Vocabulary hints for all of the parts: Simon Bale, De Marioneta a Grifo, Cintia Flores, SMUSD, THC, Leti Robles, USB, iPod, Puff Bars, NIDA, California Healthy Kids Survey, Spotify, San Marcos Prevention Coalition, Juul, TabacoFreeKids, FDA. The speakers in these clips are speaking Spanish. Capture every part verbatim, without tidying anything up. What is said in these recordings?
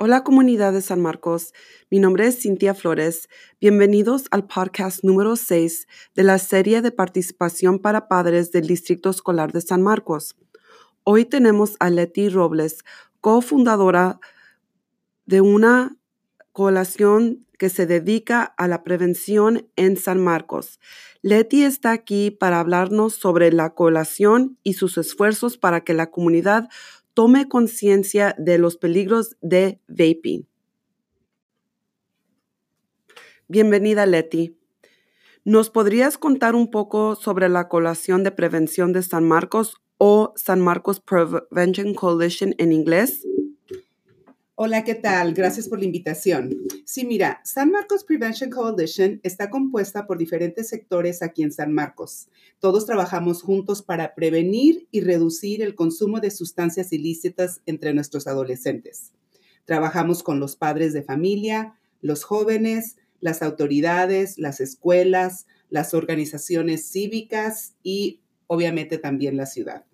Hola comunidad de San Marcos, mi nombre es Cintia Flores. Bienvenidos al podcast número seis de la serie de participación para padres del Distrito Escolar de San Marcos. Hoy tenemos a Leti Robles, cofundadora de una coalición que se dedica a la prevención en San Marcos. Leti está aquí para hablarnos sobre la coalición y sus esfuerzos para que la comunidad tome conciencia de los peligros de vaping. Bienvenida, Leti. ¿Nos podrías contar un poco sobre la coalición de prevención de San Marcos o San Marcos Prevention Coalition en inglés? Hola, ¿qué tal? Gracias por la invitación. Sí, mira, San Marcos Prevention Coalition está compuesta por diferentes sectores aquí en San Marcos. Todos trabajamos juntos para prevenir y reducir el consumo de sustancias ilícitas entre nuestros adolescentes. Trabajamos con los padres de familia, los jóvenes, las autoridades, las escuelas, las organizaciones cívicas y, obviamente, también la ciudad.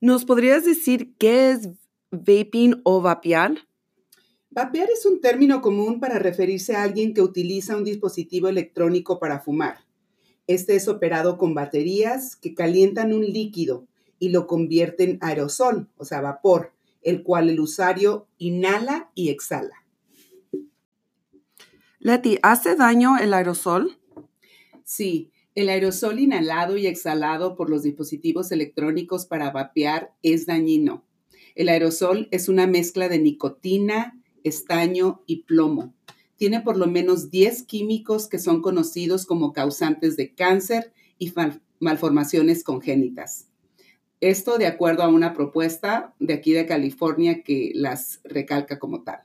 ¿Nos podrías decir qué es vaping o vapear? Vapear es un término común para referirse a alguien que utiliza un dispositivo electrónico para fumar. Este es operado con baterías que calientan un líquido y lo convierten en aerosol, o sea, vapor, el cual el usuario inhala y exhala. Leti, ¿hace daño el aerosol? Sí. El aerosol inhalado y exhalado por los dispositivos electrónicos para vapear es dañino. El aerosol es una mezcla de nicotina, estaño y plomo. Tiene por lo menos diez químicos que son conocidos como causantes de cáncer y malformaciones congénitas. Esto de acuerdo a una propuesta de aquí de California que las recalca como tal.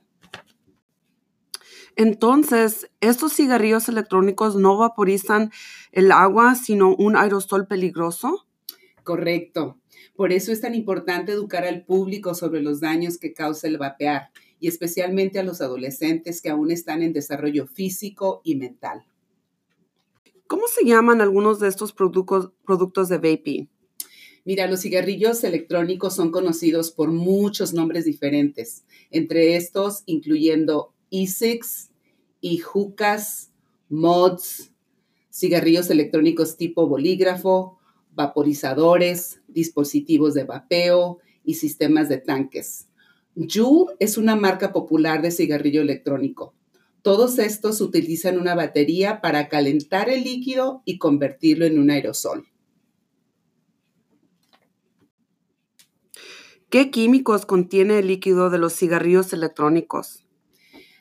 Entonces, ¿estos cigarrillos electrónicos no vaporizan el agua, sino un aerosol peligroso? Correcto. Por eso es tan importante educar al público sobre los daños que causa el vapear y especialmente a los adolescentes que aún están en desarrollo físico y mental. ¿Cómo se llaman algunos de estos productos, productos de vaping? Mira, los cigarrillos electrónicos son conocidos por muchos nombres diferentes, entre estos incluyendo e-cigs, e-hookahs, mods, cigarrillos electrónicos tipo bolígrafo, vaporizadores, dispositivos de vapeo y sistemas de tanques. Juul es una marca popular de cigarrillo electrónico. Todos estos utilizan una batería para calentar el líquido y convertirlo en un aerosol. ¿Qué químicos contiene el líquido de los cigarrillos electrónicos?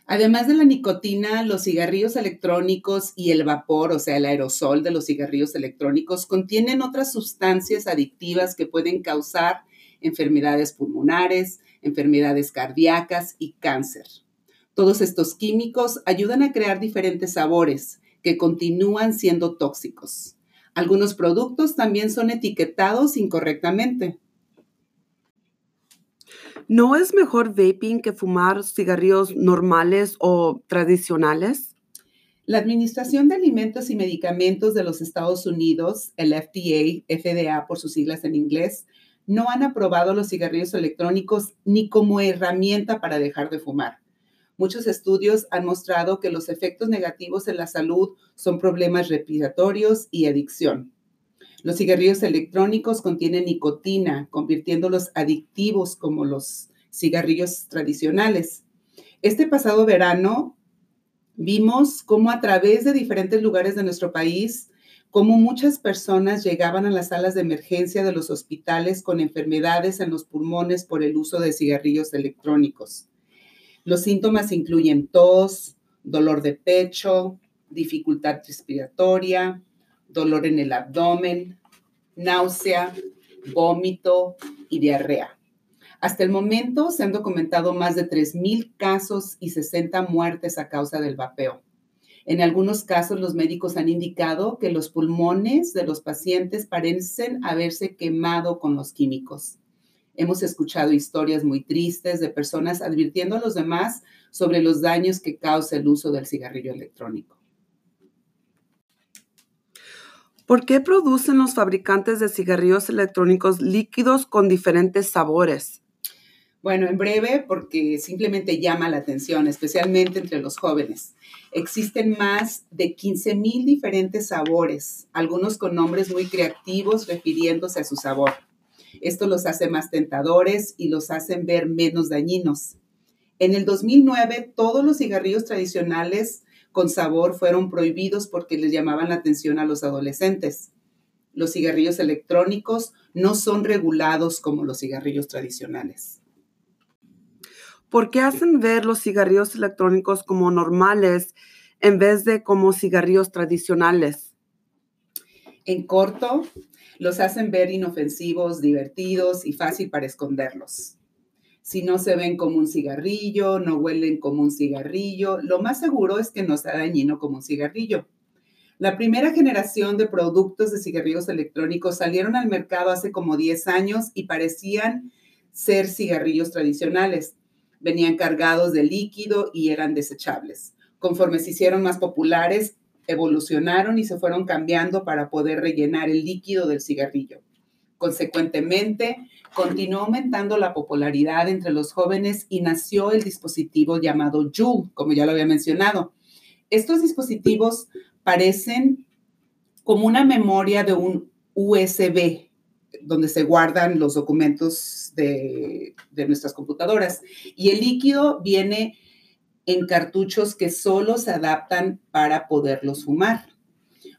Además de la nicotina, los cigarrillos electrónicos y el vapor, o sea, el aerosol de los cigarrillos electrónicos, contienen otras sustancias adictivas que pueden causar enfermedades pulmonares, enfermedades cardíacas y cáncer. Todos estos químicos ayudan a crear diferentes sabores que continúan siendo tóxicos. Algunos productos también son etiquetados incorrectamente. ¿No es mejor vaping que fumar cigarrillos normales o tradicionales? La Administración de Alimentos y Medicamentos de los Estados Unidos, el F D A, F D A por sus siglas en inglés, no han aprobado los cigarrillos electrónicos ni como herramienta para dejar de fumar. Muchos estudios han mostrado que los efectos negativos en la salud son problemas respiratorios y adicción. Los cigarrillos electrónicos contienen nicotina, convirtiéndolos adictivos como los cigarrillos tradicionales. Este pasado verano vimos cómo a través de diferentes lugares de nuestro país, cómo muchas personas llegaban a las salas de emergencia de los hospitales con enfermedades en los pulmones por el uso de cigarrillos electrónicos. Los síntomas incluyen tos, dolor de pecho, dificultad respiratoria, dolor en el abdomen, náusea, vómito y diarrea. Hasta el momento se han documentado más de tres mil casos y sesenta muertes a causa del vapeo. En algunos casos, los médicos han indicado que los pulmones de los pacientes parecen haberse quemado con los químicos. Hemos escuchado historias muy tristes de personas advirtiendo a los demás sobre los daños que causa el uso del cigarrillo electrónico. ¿Por qué producen los fabricantes de cigarrillos electrónicos líquidos con diferentes sabores? Bueno, en breve, porque simplemente llama la atención, especialmente entre los jóvenes. Existen más de quince mil diferentes sabores, algunos con nombres muy creativos refiriéndose a su sabor. Esto los hace más tentadores y los hacen ver menos dañinos. En el dos mil nueve, todos los cigarrillos tradicionales con sabor fueron prohibidos porque les llamaban la atención a los adolescentes. Los cigarrillos electrónicos no son regulados como los cigarrillos tradicionales. ¿Por qué hacen ver los cigarrillos electrónicos como normales en vez de como cigarrillos tradicionales? En corto, los hacen ver inofensivos, divertidos y fácil para esconderlos. Si no se ven como un cigarrillo, no huelen como un cigarrillo, lo más seguro es que no sea dañino como un cigarrillo. La primera generación de productos de cigarrillos electrónicos salieron al mercado hace como diez años y parecían ser cigarrillos tradicionales. Venían cargados de líquido y eran desechables. Conforme se hicieron más populares, evolucionaron y se fueron cambiando para poder rellenar el líquido del cigarrillo. Consecuentemente, continuó aumentando la popularidad entre los jóvenes y nació el dispositivo llamado Juul, como ya lo había mencionado. Estos dispositivos parecen como una memoria de un U S B, donde se guardan los documentos de, de nuestras computadoras. Y el líquido viene en cartuchos que solo se adaptan para poderlos fumar.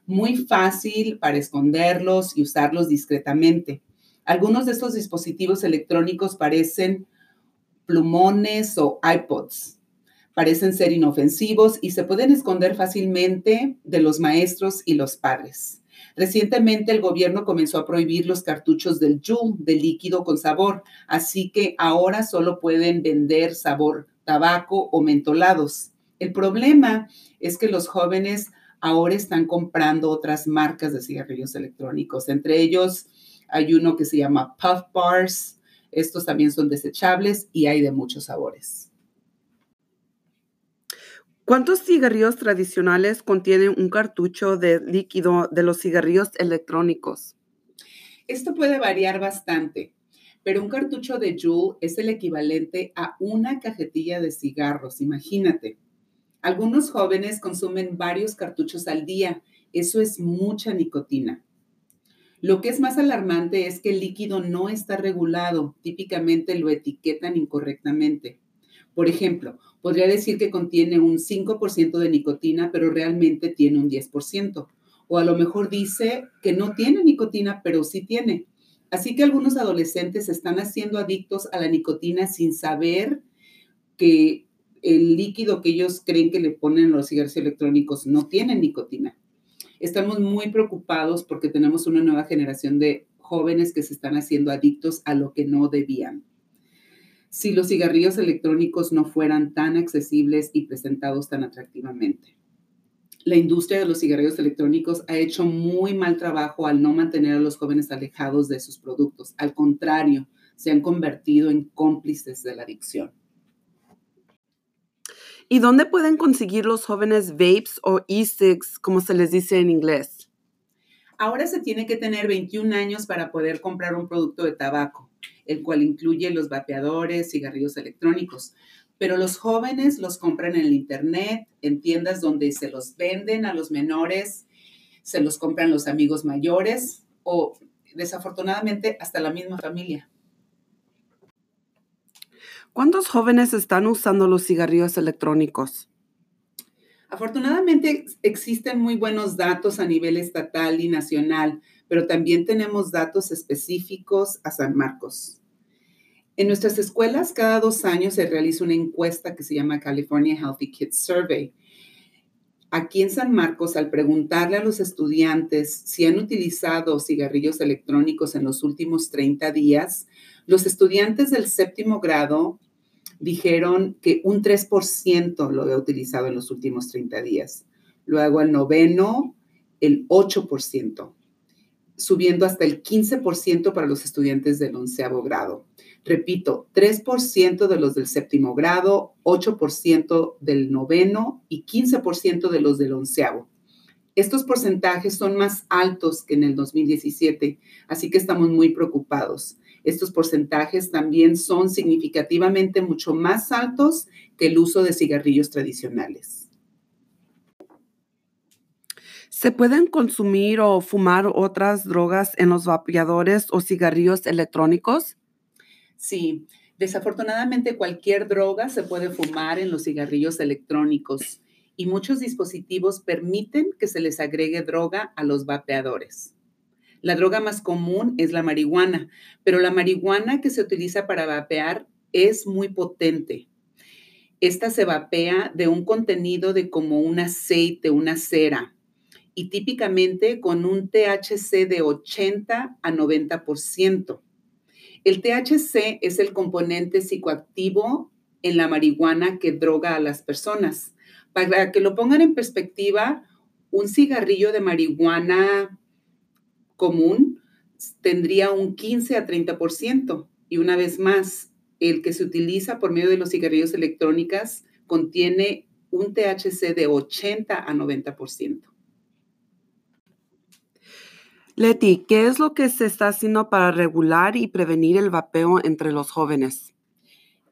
Muy fácil para esconderlos y usarlos discretamente. Algunos de estos dispositivos electrónicos parecen plumones o iPods. Parecen ser inofensivos y se pueden esconder fácilmente de los maestros y los padres. Recientemente el gobierno comenzó a prohibir los cartuchos del Juul, de líquido con sabor, así que ahora solo pueden vender sabor tabaco o mentolados. El problema es que los jóvenes ahora están comprando otras marcas de cigarrillos electrónicos. Entre ellos hay uno que se llama Puff Bars. Estos también son desechables y hay de muchos sabores. ¿Cuántos cigarrillos tradicionales contienen un cartucho de líquido de los cigarrillos electrónicos? Esto puede variar bastante, pero un cartucho de Juul es el equivalente a una cajetilla de cigarros, imagínate. Algunos jóvenes consumen varios cartuchos al día, eso es mucha nicotina. Lo que es más alarmante es que el líquido no está regulado, típicamente lo etiquetan incorrectamente. Por ejemplo, podría decir que contiene un cinco por ciento de nicotina, pero realmente tiene un diez por ciento. O a lo mejor dice que no tiene nicotina, pero sí tiene. Así que algunos adolescentes están haciendo adictos a la nicotina sin saber que el líquido que ellos creen que le ponen los cigarrillos electrónicos no tiene nicotina. Estamos muy preocupados porque tenemos una nueva generación de jóvenes que se están haciendo adictos a lo que no debían. Si los cigarrillos electrónicos no fueran tan accesibles y presentados tan atractivamente. La industria de los cigarrillos electrónicos ha hecho muy mal trabajo al no mantener a los jóvenes alejados de sus productos. Al contrario, se han convertido en cómplices de la adicción. ¿Y dónde pueden conseguir los jóvenes vapes o e-cigs, como se les dice en inglés? Ahora se tiene que tener veintiún años para poder comprar un producto de tabaco, el cual incluye los vapeadores, cigarrillos electrónicos. Pero los jóvenes los compran en el internet, en tiendas donde se los venden a los menores, se los compran los amigos mayores o, desafortunadamente, hasta la misma familia. ¿Cuántos jóvenes están usando los cigarrillos electrónicos? Afortunadamente, existen muy buenos datos a nivel estatal y nacional, pero también tenemos datos específicos a San Marcos. En nuestras escuelas, cada dos años se realiza una encuesta que se llama California Healthy Kids Survey. Aquí en San Marcos, al preguntarle a los estudiantes si han utilizado cigarrillos electrónicos en los últimos treinta días, los estudiantes del séptimo grado dijeron que un tres por ciento lo había utilizado en los últimos treinta días. Luego al noveno, el ocho por ciento. Subiendo hasta el quince por ciento para los estudiantes del onceavo grado. Repito, tres por ciento de los del séptimo grado, ocho por ciento del noveno y quince por ciento de los del onceavo. Estos porcentajes son más altos que en el dos mil diecisiete, así que estamos muy preocupados. estos porcentajes también son significativamente mucho más altos que el uso de cigarrillos tradicionales. ¿Se pueden consumir o fumar otras drogas en los vapeadores o cigarrillos electrónicos? Sí, desafortunadamente cualquier droga se puede fumar en los cigarrillos electrónicos y muchos dispositivos permiten que se les agregue droga a los vapeadores. La droga más común es la marihuana, pero la marihuana que se utiliza para vapear es muy potente. Esta se vapea de un contenido de como un aceite, una cera, y típicamente con un T H C de ochenta a noventa por ciento. El T H C es el componente psicoactivo en la marihuana que droga a las personas. Para que lo pongan en perspectiva, un cigarrillo de marihuana común tendría un quince a treinta por ciento. Y una vez más, el que se utiliza por medio de los cigarrillos electrónicos contiene un T H C de ochenta a noventa por ciento. Leti, ¿qué es lo que se está haciendo para regular y prevenir el vapeo entre los jóvenes?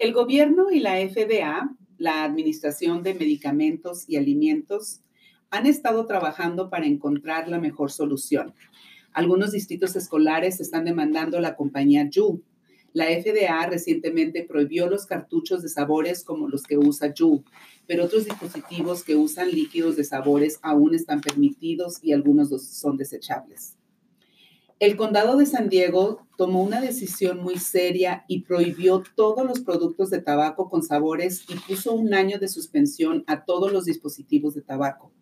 El gobierno y la F D A, la Administración de Medicamentos y Alimentos, han estado trabajando para encontrar la mejor solución. Algunos distritos escolares están demandando a la compañía Juul. La F D A recientemente prohibió los cartuchos de sabores como los que usa Juul, pero otros dispositivos que usan líquidos de sabores aún están permitidos y algunos son desechables. El condado de San Diego tomó una decisión muy seria y prohibió todos los productos de tabaco con sabores y puso un año de suspensión a todos los dispositivos de tabaco.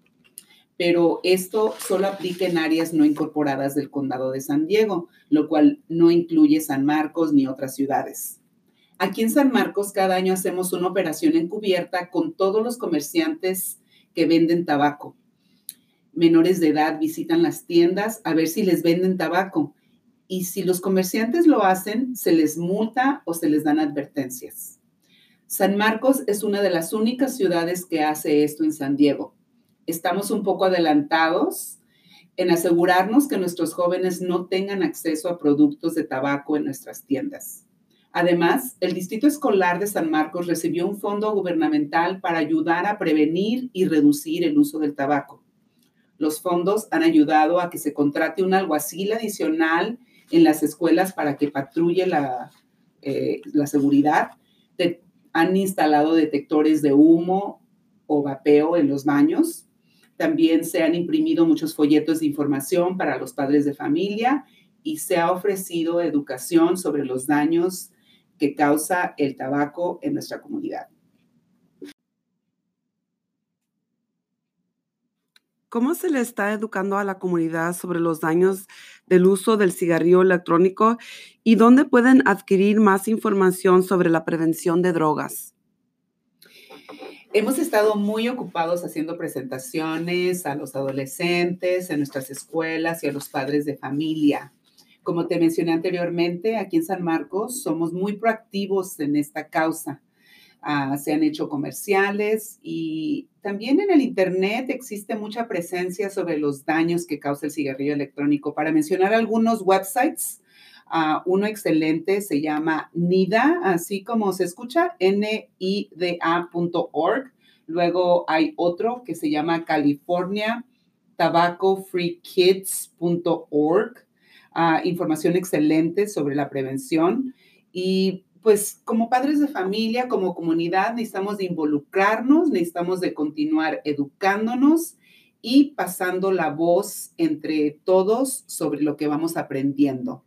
Pero esto solo aplica en áreas no incorporadas del condado de San Diego, lo cual no incluye San Marcos ni otras ciudades. Aquí en San Marcos cada año hacemos una operación encubierta con todos los comerciantes que venden tabaco. Menores de edad visitan las tiendas a ver si les venden tabaco y si los comerciantes lo hacen, se les multa o se les dan advertencias. San Marcos es una de las únicas ciudades que hace esto en San Diego. Estamos un poco adelantados en asegurarnos que nuestros jóvenes no tengan acceso a productos de tabaco en nuestras tiendas. Además, el Distrito Escolar de San Marcos recibió un fondo gubernamental para ayudar a prevenir y reducir el uso del tabaco. Los fondos han ayudado a que se contrate un alguacil adicional en las escuelas para que patrulle la, eh, la seguridad. De, han instalado detectores de humo o vapeo en los baños. También se han imprimido muchos folletos de información para los padres de familia y se ha ofrecido educación sobre los daños que causa el tabaco en nuestra comunidad. ¿Cómo se le está educando a la comunidad sobre los daños del uso del cigarrillo electrónico y dónde pueden adquirir más información sobre la prevención de drogas? Hemos estado muy ocupados haciendo presentaciones a los adolescentes, a nuestras escuelas y a los padres de familia. Como te mencioné anteriormente, aquí en San Marcos somos muy proactivos en esta causa. Uh, se han hecho comerciales y también en el internet existe mucha presencia sobre los daños que causa el cigarrillo electrónico. Para mencionar algunos websites, uh, uno excelente se llama NIDA, así como se escucha, N I D A punto org. Luego hay otro que se llama California Tabaco Free Kids punto org. Uh, información excelente sobre la prevención y pues como padres de familia, como comunidad, necesitamos de involucrarnos, necesitamos de continuar educándonos y pasando la voz entre todos sobre lo que vamos aprendiendo.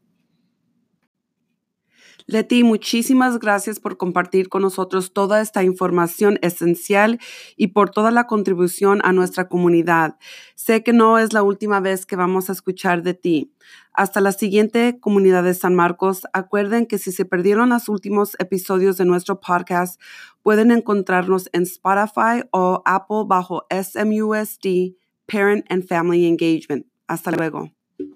Leti, muchísimas gracias por compartir con nosotros toda esta información esencial y por toda la contribución a nuestra comunidad. Sé que no es la última vez que vamos a escuchar de ti. Hasta la siguiente Comunidad de San Marcos. Acuerden que si se perdieron los últimos episodios de nuestro podcast, pueden encontrarnos en Spotify o Apple bajo S M U S D, Parent and Family Engagement. Hasta luego.